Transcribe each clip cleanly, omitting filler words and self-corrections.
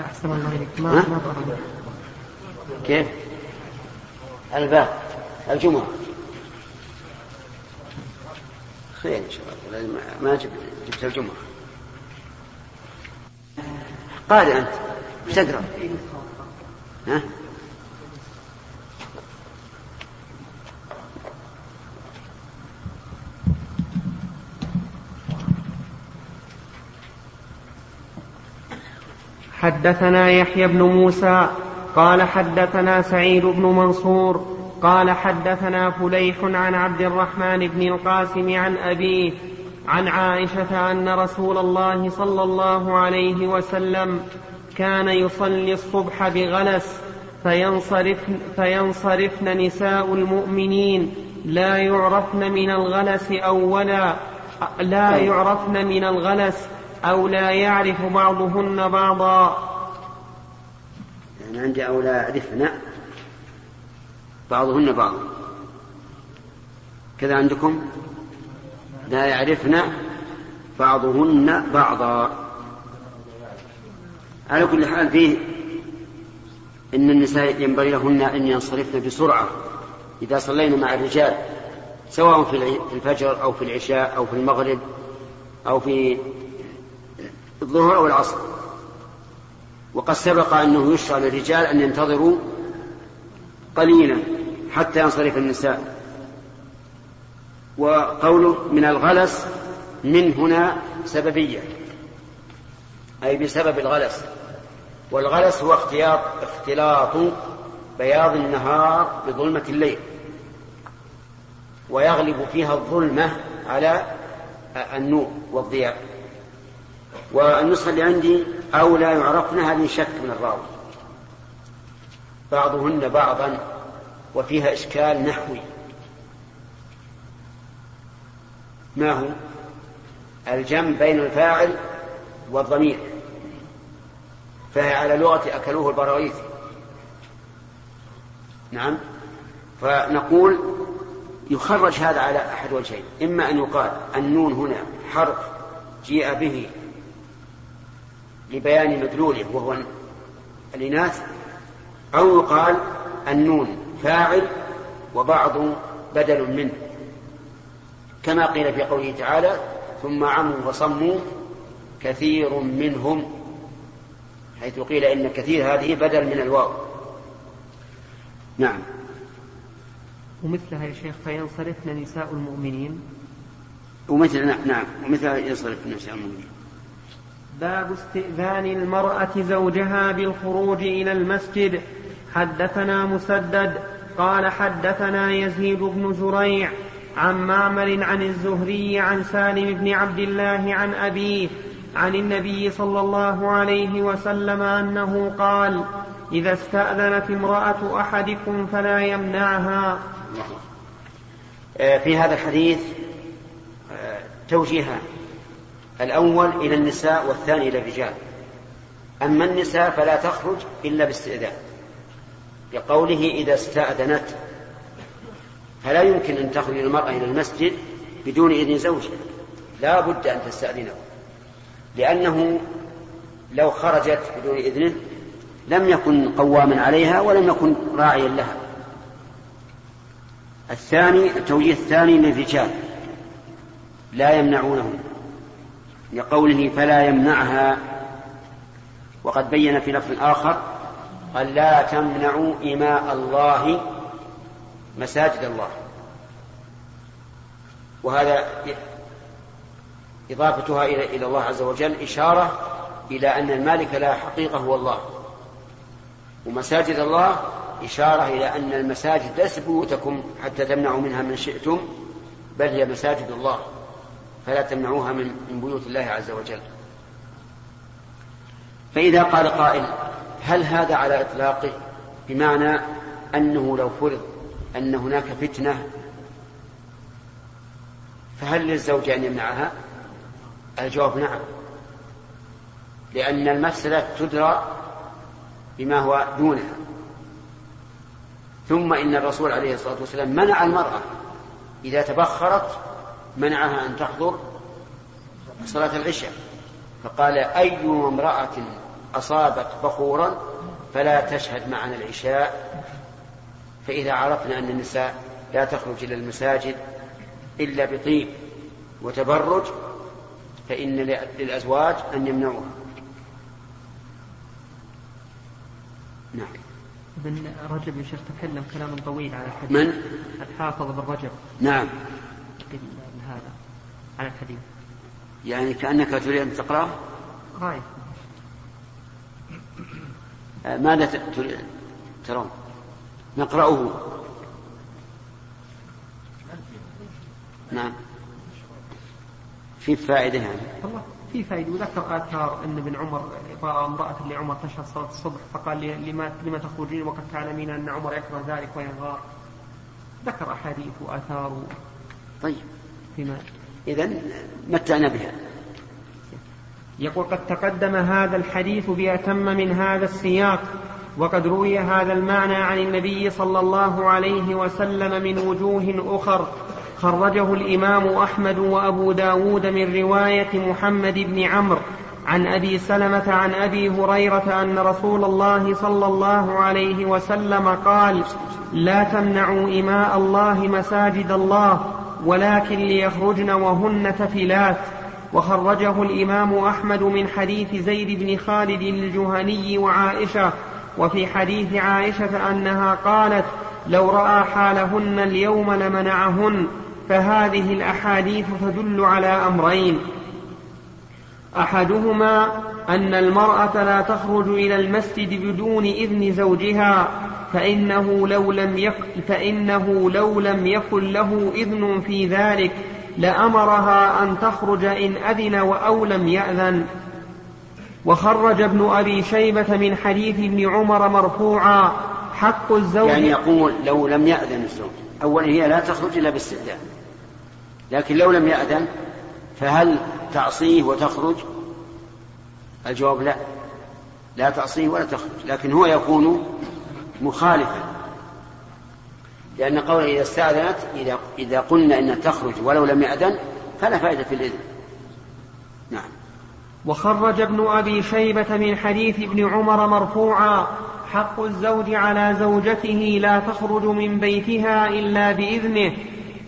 أحسن الله إليك. ما كيف الباب الجمعة خير إن شاء الله. ما جبت الجمعة. قال أنت بتقرأ ها؟ حدثنا يحيى بن موسى قال حدثنا سعيد بن منصور قال حدثنا فليح عن عبد الرحمن بن القاسم عن أبيه عن عائشة أن رسول الله صلى الله عليه وسلم كان يصلي الصبح بغلس فينصرفن نساء المؤمنين لا يعرفن من الغلس أو لا يعرف بعضهن بعضا. يعني عندي أو لا يعرفن بعضهن بعضا كذا عندكم لا يعرفن بعضهن بعضا. على كل حال فيه إن النساء ينبغي لهن أن ينصرفن بسرعة إذا صلينا مع الرجال سواء في الفجر أو في العشاء أو في المغرب أو في الظهر أو العصر. وقد سبق أنه يشرع للرجال أن ينتظروا قليلا حتى ينصرف النساء. وقوله من الغلس من هنا سببية أي بسبب الغلس. والغلس هو اختلاط بياض النهار بظلمة الليل ويغلب فيها الظلمة على النور والضياء. والنسخة اللي عندي أو لا يعرفن هذه شك من الراوي بعضهن بعضا وفيها إشكال نحوي. ما هو الجمع بين الفاعل والضمير؟ فهي على لغة أكلوه البراغيث. نعم. فنقول يخرج هذا على أحد وجهين. إما أن يقال النون هنا حرف جيء به لبيان مدلوله وهو الإناث، أو يقال النون فاعل وبعض بدل منه كما قيل في قوله تعالى ثم عموا وصموا كثير منهم، حيث قيل إن كثير هذه بدل من الواو. نعم. ومثلها يا شيخ فينصرفن نساء المؤمنين. نعم ومثلها ينصرفن نساء المؤمنين. باب استئذان المرأة زوجها بالخروج إلى المسجد. حدثنا مسدد قال حدثنا يزيد بن زريع عن معمر عن الزهري عن سالم بن عبد الله عن أبيه عن النبي صلى الله عليه وسلم أنه قال إذا استأذنت امرأة أحدكم فلا يمنعها. في هذا الحديث توجيهان، الأول إلى النساء والثاني إلى الرجال. أما النساء فلا تخرج إلا باستئذان لقوله إذا استأذنت، فلا يمكن أن تخرج المرأة إلى المسجد بدون إذن زوجها، لا بد أن تستأذنه، لأنه لو خرجت بدون إذنه لم يكن قواما عليها ولم يكن راعيا لها. التوجيه الثاني للرجال لا يمنعونهم لقوله فلا يمنعها. وقد بين في لفظ آخر قال لا تمنعوا إماء الله مساجد الله، وهذا إضافتها إلى الله عز وجل إشارة إلى أن المالك لا حقيقة هو الله، ومساجد الله إشارة إلى أن المساجد ليست بيوتكم حتى تمنعوا منها من شئتم، بل هي مساجد الله فلا تمنعوها من بيوت الله عز وجل. فإذا قال قائل هل هذا على إطلاقه بمعنى أنه لو فرض أن هناك فتنة فهل للزوج أن يمنعها؟ الجواب نعم، لأن المفسدة تدرى بما هو دونها. ثم إن الرسول عليه الصلاة والسلام منع المرأة إذا تبخرت منعها أن تحضر صلاة العشاء، فقال أي امرأة أصابت بخورا فلا تشهد معنا العشاء، فإذا عرفنا أن النساء لا تخرج إلى المساجد إلا بطيب وتبرج فإن للأزواج أن يمنعوها. نعم. ابن رجب يا شيخ تكلم كلام طويل على الحديث. من؟ الحافظ بن رجب. نعم. هذا على الحديث. يعني كأنك تريد أن تقرأه؟ غاية. ماذا ترون؟ نقرأه. نعم. في فائدة يعني. في فائدة. وذكر آثار أن ابن عمر رأى امرأة لعمر تشهد صلاة الصبح فقال لما تخرجين وقد تعلمين أن عمر يكره ذلك وينغار. ذكر أحاديث وآثار. طيب. فيما إذن متعنا بها. يقول قد تقدم هذا الحديث بأتم من هذا السياق، وقد روي هذا المعنى عن النبي صلى الله عليه وسلم من وجوه أخر، خرجه الإمام أحمد وأبو داود من رواية محمد بن عمرو عن أبي سلمة عن أبي هريرة أن رسول الله صلى الله عليه وسلم قال: لا تمنعوا إماء الله مساجد الله ولكن ليخرجن وهن تفلات. وخرجه الإمام أحمد من حديث زيد بن خالد الجهني وعائشة، وفي حديث عائشة أنها قالت: لو رأى حالهن اليوم لمنعهن. فهذه الأحاديث تدل على أمرين: أحدهما أن المرأة لا تخرج إلى المسجد بدون إذن زوجها، فإنه لو لم يكن له إذن في ذلك لأمرها أن تخرج إن أذن أو لم يأذن. وخرج ابن أبي شيبة من حديث ابن عمر مرفوعا: حق الزوج. يعني يقول لو لم يأذن الزوج. أولا هي لا تخرج إلا باستئذان، لكن لو لم يأذن فهل تعصيه وتخرج؟ الجواب لا، لا تعصيه ولا تخرج، لكن هو يكون مخالفا، لأن قوله إذا استأذنت، إذا قلنا إن تخرج ولو لم يأذن فلا فائدة في الإذن. نعم. وخرج ابن أبي شيبة من حديث ابن عمر مرفوعا: حق الزوج على زوجته لا تخرج من بيتها إلا بإذنه،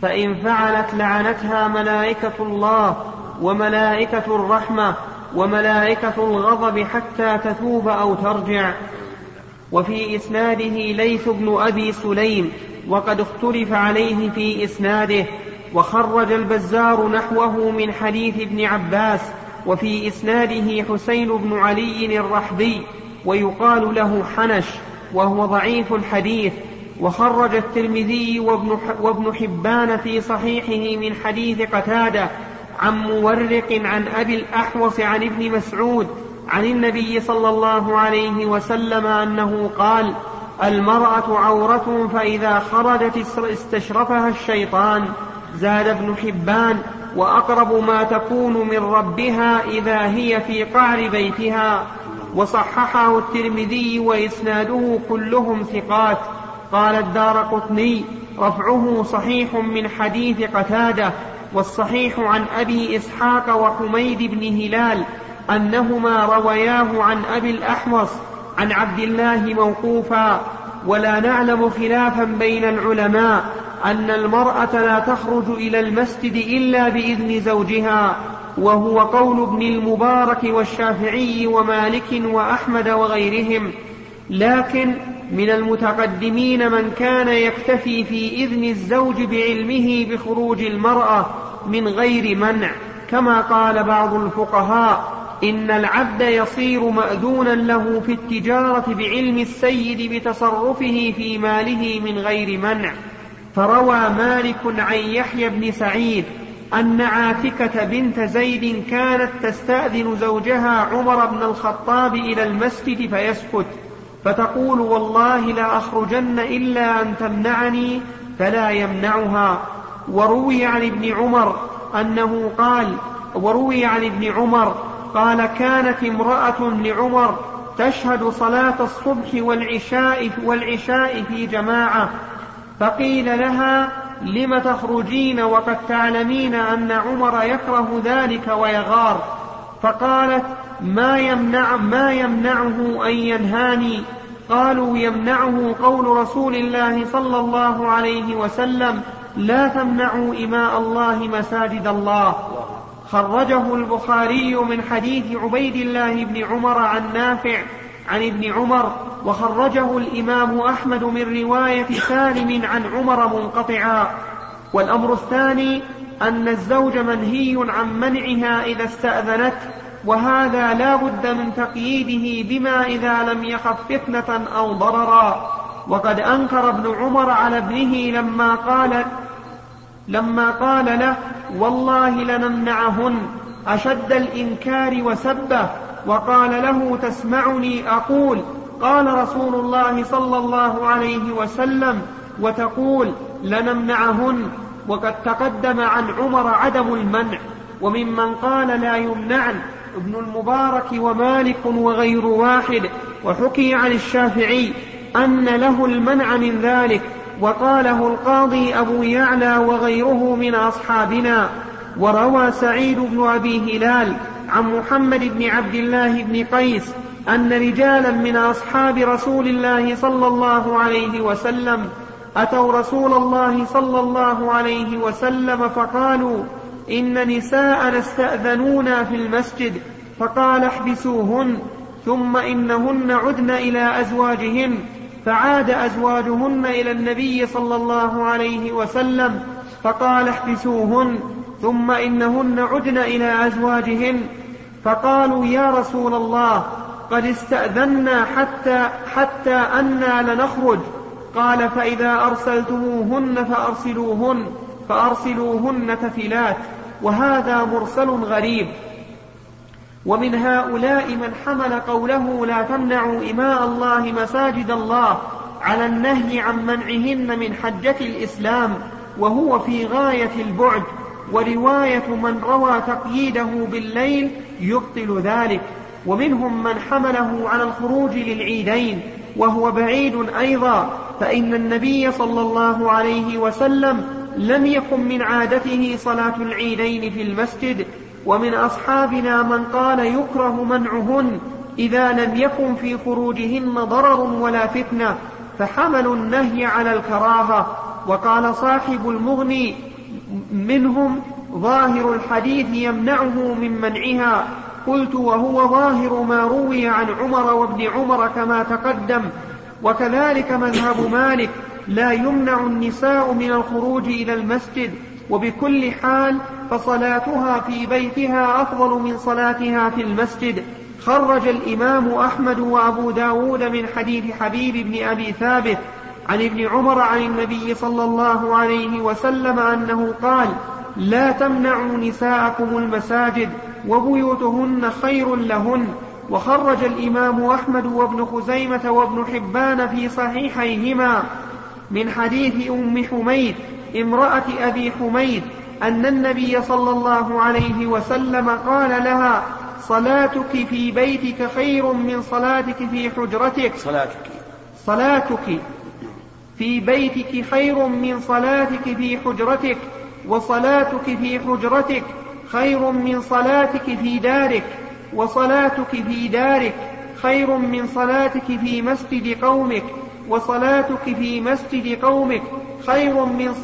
فإن فعلت لعنتها ملائكة الله وملائكة الرحمة وملائكة الغضب حتى تتوب أو ترجع. وفي إسناده ليث بن أبي سليم، وقد اختلف عليه في إسناده. وخرج البزار نحوه من حديث ابن عباس، وفي إسناده حسين بن علي الرحبي ويقال له حنش وهو ضعيف الحديث. وخرج الترمذي وابن حبان في صحيحه من حديث قتادة عن مورق عن أبي الأحوص عن ابن مسعود عن النبي صلى الله عليه وسلم أنه قال: المرأة عورة فإذا خرجت استشرفها الشيطان. زاد ابن حبان: وأقرب ما تكون من ربها إذا هي في قعر بيتها. وصححه الترمذي وإسناده كلهم ثقات. قال الدارقطني: رفعه صحيح من حديث قتادة. والصحيح عن أبي إسحاق وحميد بن هلال أنهما روياه عن أبي الأحوص عن عبد الله موقوفا. ولا نعلم خلافا بين العلماء أن المرأة لا تخرج إلى المسجد إلا بإذن زوجها، وهو قول ابن المبارك والشافعي ومالك وأحمد وغيرهم، لكن من المتقدمين من كان يكتفي في إذن الزوج بعلمه بخروج المرأة من غير منع، كما قال بعض الفقهاء: إن العبد يصير مأذونا له في التجارة بعلم السيد بتصرفه في ماله من غير منع. فروى مالك عن يحيى بن سعيد أن عاتكة بنت زيد كانت تستأذن زوجها عمر بن الخطاب إلى المسجد فيسكت، فتقول: والله لا أخرجن إلا أن تمنعني، فلا يمنعها. وروي عن ابن عمر قال: كانت امرأة لعمر تشهد صلاة الصبح والعشاء في جماعة، فقيل لها: لم تخرجين وقد تعلمين أن عمر يكره ذلك ويغار؟ فقالت: ما يمنعه أن ينهاني؟ قالوا يمنعه قول رسول الله صلى الله عليه وسلم: لا تمنعوا إماء الله مساجد الله. خرجه البخاري من حديث عبيد الله بن عمر عن نافع عن ابن عمر، وخرجه الإمام أحمد من رواية سالم عن عمر منقطعا. والأمر الثاني أن الزوج منهي عن منعها إذا استأذنته، وهذا لا بد من تقييده بما إذا لم يخف فتنة أو ضررا. وقد أنكر ابن عمر على ابنه لما قال له: والله لنمنعهن، أشد الإنكار وسبه، وقال له: تسمعني أقول قال رسول الله صلى الله عليه وسلم، وتقول لنمنعهن. وقد تقدم عن عمر عدم المنع، وممن قال لا يمنعن ابن المبارك ومالك وغير واحد. وحكي عن الشافعي أن له المنع من ذلك، وقاله القاضي أبو يعلى وغيره من أصحابنا. وروى سعيد بن أبي هلال عن محمد بن عبد الله بن قيس أن رجالا من أصحاب رسول الله صلى الله عليه وسلم أتوا رسول الله صلى الله عليه وسلم فقالوا: إن نساءنا استأذنونا في المسجد، فقال: احبسوهن. ثم إنهن عدن إلى أزواجهن، فعاد أزواجهن إلى النبي صلى الله عليه وسلم فقال: احبسوهن. ثم إنهن عدن إلى أزواجهن فقالوا: يا رسول الله، قد استأذنا حتى أنا لنخرج. قال: فإذا أرسلتموهن فأرسلوهن تفلات. وهذا مرسل غريب. ومن هؤلاء من حمل قوله لا تمنعوا إماء الله مساجد الله على النهي عن منعهن من حجة الإسلام، وهو في غاية البعد. ورواية من روى تقييده بالليل يبطل ذلك. ومنهم من حمله على الخروج للعيدين، وهو بعيد أيضا، فإن النبي صلى الله عليه وسلم لم يكن من عادته صلاة العيدين في المسجد. ومن أصحابنا من قال يكره منعهن إذا لم يكن في خروجهن ضرر ولا فتنة، فحملوا النهي على الكراهة. وقال صاحب المغني منهم: ظاهر الحديث يمنعه من منعها. قلت: وهو ظاهر ما روي عن عمر وابن عمر كما تقدم. وكذلك مذهب مالك: لا يمنع النساء من الخروج إلى المسجد، وبكل حال فصلاتها في بيتها أفضل من صلاتها في المسجد. خرج الإمام أحمد وأبو داود من حديث حبيب بن أبي ثابت عن ابن عمر عن النبي صلى الله عليه وسلم أنه قال: لا تمنعوا نساءكم المساجد، وبيوتهن خير لهن. وخرج الإمام أحمد وابن خزيمة وابن حبان في صحيحيهما من حديث أم حميد امرأة أبي حميد أن النبي صلى الله عليه وسلم قال لها: صلاتك في بيتك خير من صلاتك في حجرتك. صلاتك في بيتك خير من صلاتك في حجرتك، وصلاتك في حجرتك خير من صلاتك في دارك، وصلاتك في دارك خير من صلاتك في مسجد قومك، وصلاتك في مسجد قومك خير من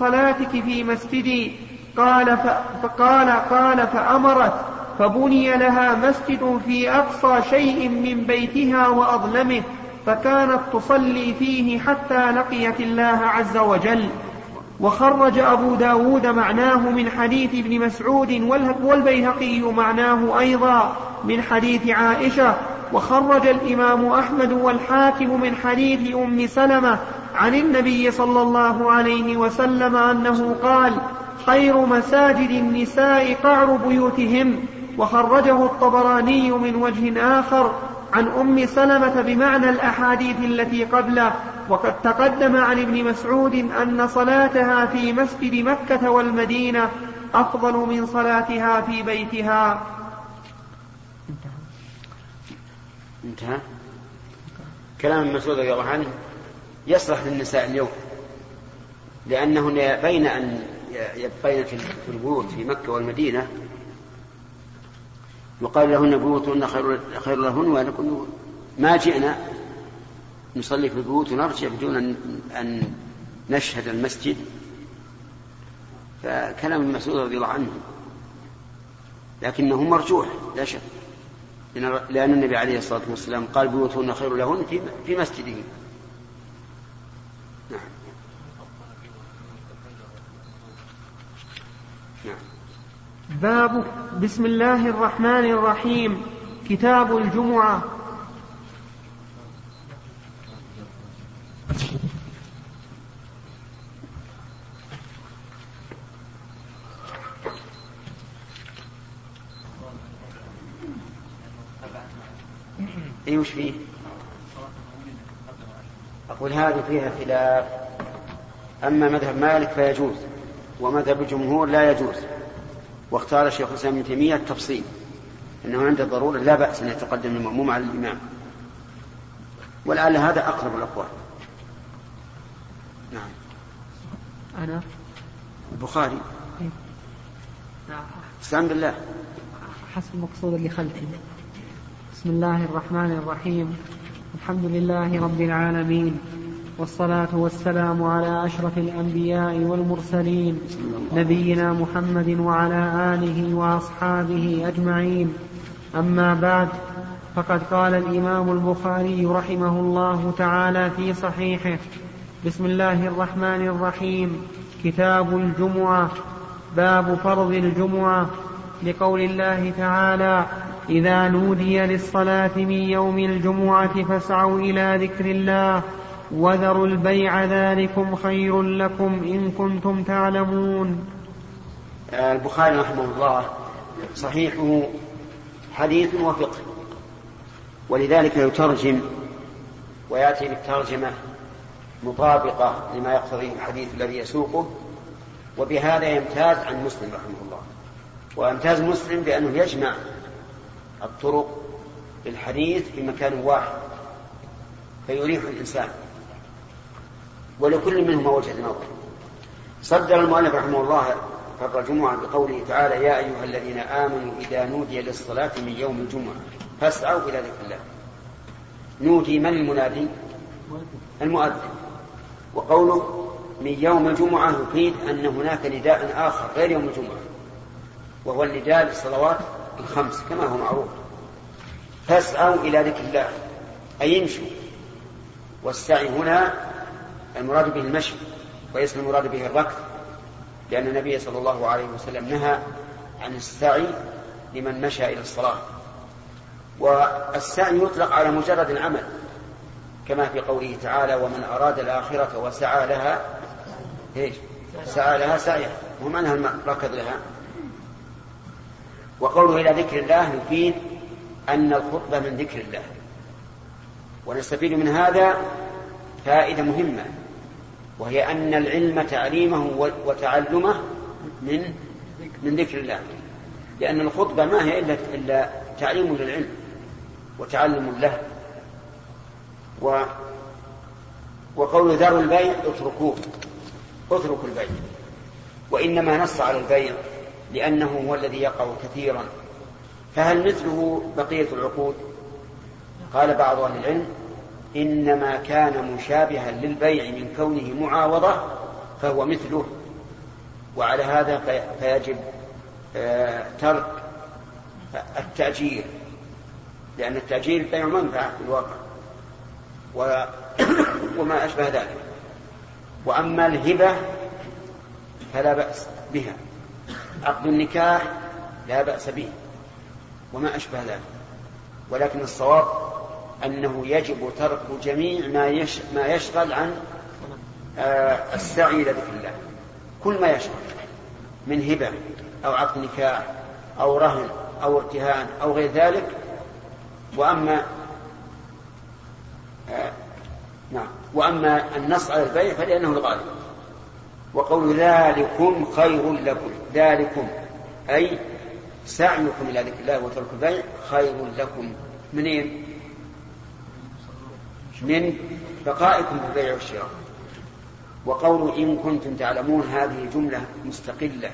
صلاتك في مسجدي. قال فأمرت، فبني لها مسجد في أقصى شيء من بيتها وأظلمه، فكانت تصلي فيه حتى لقيت الله عز وجل. وخرج أبو داود معناه من حديث ابن مسعود، والبيهقي معناه أيضا من حديث عائشة. وخرج الإمام أحمد والحاكم من حديث أم سلمة عن النبي صلى الله عليه وسلم أنه قال: خير مساجد النساء قعر بيوتهم. وخرجه الطبراني من وجه آخر عن أم سلمة بمعنى الأحاديث التي قبله. وقد تقدم عن ابن مسعود أن صلاتها في مسجد مكة والمدينة أفضل من صلاتها في بيتها. انتهى كلام ابن مسعود رضي الله عنه. يصلح للنساء اليوم، لأنهن بين أن يبقين في البيوت في مكة والمدينة وقال لهن بيوتهن خير لهن ولكن ما جئنا نصلي في البيوت ونرجع بدون أن نشهد المسجد. فكلام ابن مسعود رضي الله عنه لكنه مرجوح لا شك، لأن النبي عليه الصلاة والسلام قال بيوتهن خير لهن في مسجده. نعم نعم. باب بسم الله الرحمن الرحيم. كتاب الجمعة. أي وش فيه؟ أقول هذه فيها خلاف. أما مذهب مالك فيجوز، ومذهب الجمهور لا يجوز، واختار الشيخ الإسلام ابن تيمية التفصيل أنه عند الضرورة لا بأس أن يتقدم المأموم على الإمام، ولعل هذا أقرب الأقوال. نعم. أنا البخاري. الحمد لله. حسب المقصود اللي خلفي. بسم الله الرحمن الرحيم. الحمد لله رب العالمين، والصلاة والسلام على أشرف الأنبياء والمرسلين، نبينا محمد وعلى آله وأصحابه أجمعين. أما بعد، فقد قال الإمام البخاري رحمه الله تعالى في صحيحه: بسم الله الرحمن الرحيم، كتاب الجمعة، باب فرض الجمعة، لقول الله تعالى: إذا نودي للصلاة من يوم الجمعة فاسعوا إلى ذكر الله وذروا البيع ذلكم خير لكم إن كنتم تعلمون. البخاري رحمه الله صحيحه حديث وفقه، ولذلك يترجم ويأتي بالترجمة مطابقة لما يقتضيه الحديث الذي يسوقه، وبهذا يمتاز عن مسلم رحمه الله. ويمتاز مسلم بأنه يجمع الطرق للحديث في مكان واحد فيريح الإنسان، ولكل منهما وجهة نظر. صدر المؤلف رحمه الله فرض الجمعة بقوله تعالى: يا أيها الذين آمنوا إذا نودي للصلاة من يوم الجمعة فاسعوا إلى ذكر الله. نودي من المنادي؟ المؤذن. وقوله من يوم الجمعة يفيد أن هناك نداء آخر غير يوم الجمعة، وهو النداء للصلوات الخمس كما هو معروف. فاسعوا إلى ذكر الله أي يمشوا، والسعي هنا المراد به المشي وليس المراد به الركض، لأن النبي صلى الله عليه وسلم نهى عن السعي لمن مشى إلى الصلاة. والسعي يطلق على مجرد العمل كما في قوله تعالى: ومن أراد الآخرة وسعى لها سعى لها سعيها، وهم أنها ركض لها. وقوله إلى ذكر الله يفيد أن الخطبة من ذكر الله. ونستفيد من هذا فائدة مهمة، وهي أن العلم تعليمه وتعلمه من ذكر الله، لأن الخطبة ما هي إلا تعليم للعلم وتعلم له. وقول ذروا البيع اتركوه، اتركوا البيع، وإنما نص على البيع لأنه هو الذي يقع كثيرا. فهل مثله بقية العقود؟ قال بعض أهل العلم: إنما كان مشابها للبيع من كونه معاوضة فهو مثله. وعلى هذا فيجب ترك التأجير، لأن التأجير بيع منفعة في الواقع وما أشبه ذلك. وأما الهبة فلا بأس بها، عقد النكاح لا بأس به وما أشبه ذلك. ولكن الصواب أنه يجب ترك جميع ما يشغل عن السعي إلى ذكر الله. كل ما يشغل من هبة أو عقد نكاح أو رهن أو ارتهان أو غير ذلك. وأما نعم، وأما النص على البيع فلأنه الغالب. وقول ذلكم خير لكم، ذلكم أي سعيكم إلى ذكر الله وترك البيع خير لكم. منين؟ من بقائكم بالبيع والشراء. وقول إن كنتم تعلمون هذه جملة مستقلة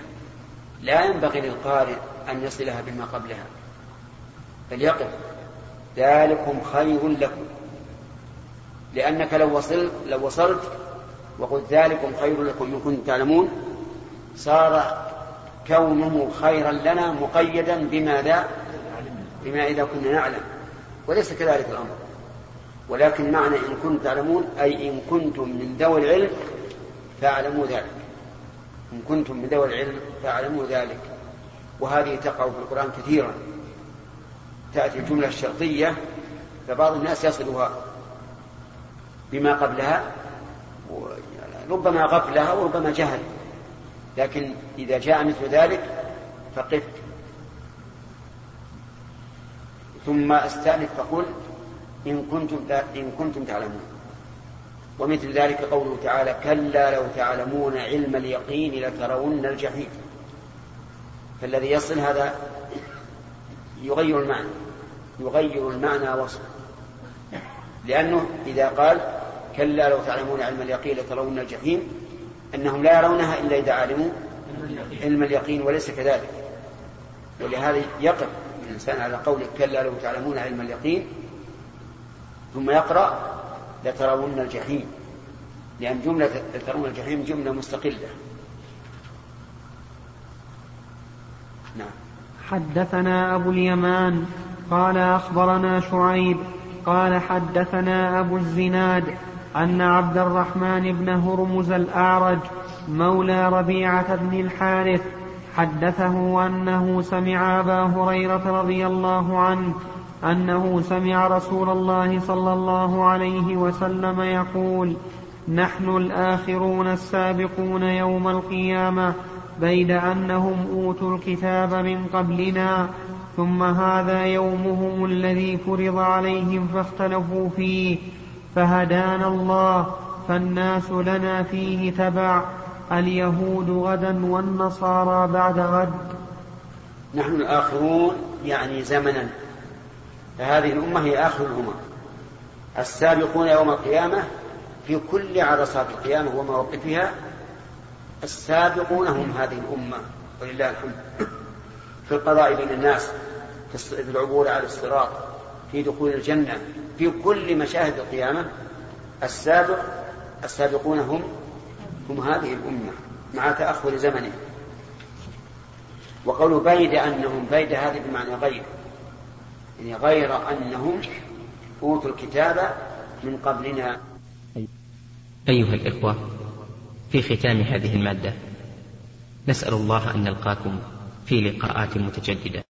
لا ينبغي للقارئ أن يصلها بما قبلها، فليقف، ذلكم خير لكم، لأنك لو وصلت وقلت ذلكم خير لكم إن كنتم تعلمون صار كونه خيرا لنا مقيدا بما إذا كنا نعلم، وليس كذلك الأمر، ولكن معنى إن كنتم تعلمون أي إن كنتم من ذوي العلم فاعلموا ذلك، إن كنتم من ذوي العلم فاعلموا ذلك. وهذه تقع في القرآن كثيرا، تأتي الجملة الشرطية فبعض الناس يصلها بما قبلها ربما غفلها وربما جهل، لكن إذا جاء مثل ذلك فقف ثم استأنف فقل إن كنتم تعلمون. ومثل ذلك قوله تعالى كلا لو تعلمون علم اليقين لترون الجحيم، فالذي يصل هذا يغير المعنى وصفه، لأنه إذا قال كلا لو تعلمون علم اليقين لترون الجحيم أنهم لا يرونها إلا إذا علموا علم اليقين، وليس كذلك، ولهذا يقف الإنسان على قول كلا لو تعلمون علم اليقين ثم يقرأ لترون الجحيم، لأن جملة لترون الجحيم جملة مستقلة. نعم. حدثنا أبو اليمان قال أخبرنا شعيب قال حدثنا أبو الزناد أن عبد الرحمن بن هرمز الأعرج مولى ربيعة بن الحارث حدثه أنه سمع أبا هريرة رضي الله عنه أنه سمع رسول الله صلى الله عليه وسلم يقول نحن الآخرون السابقون يوم القيامة بيد أنهم أوتوا الكتاب من قبلنا، ثم هذا يومهم الذي فرض عليهم فاختلفوا فيه فهدانا الله، فالناس لنا فيه تبع، اليهود غدا والنصارى بعد غد. نحن الآخرون يعني زمنا، فهذه الأمة هي آخر الأمة، السابقون يوم القيامة في كل عرصات القيامة ومواقفها السابقون هم هذه الأمة ولله الحمد، في القضاء بين الناس، في العبور على الصراط، في دخول الجنة، في كل مشاهد القيامة السابقون هم هذه الأمة مع تأخر زمنه. وقولوا بيد أنهم، بيد هذه بمعنى غير، يعني غير أنهم أوتوا الكتاب من قبلنا. أيها الإخوة، في ختام هذه المادة نسأل الله أن نلقاكم في لقاءات متجددة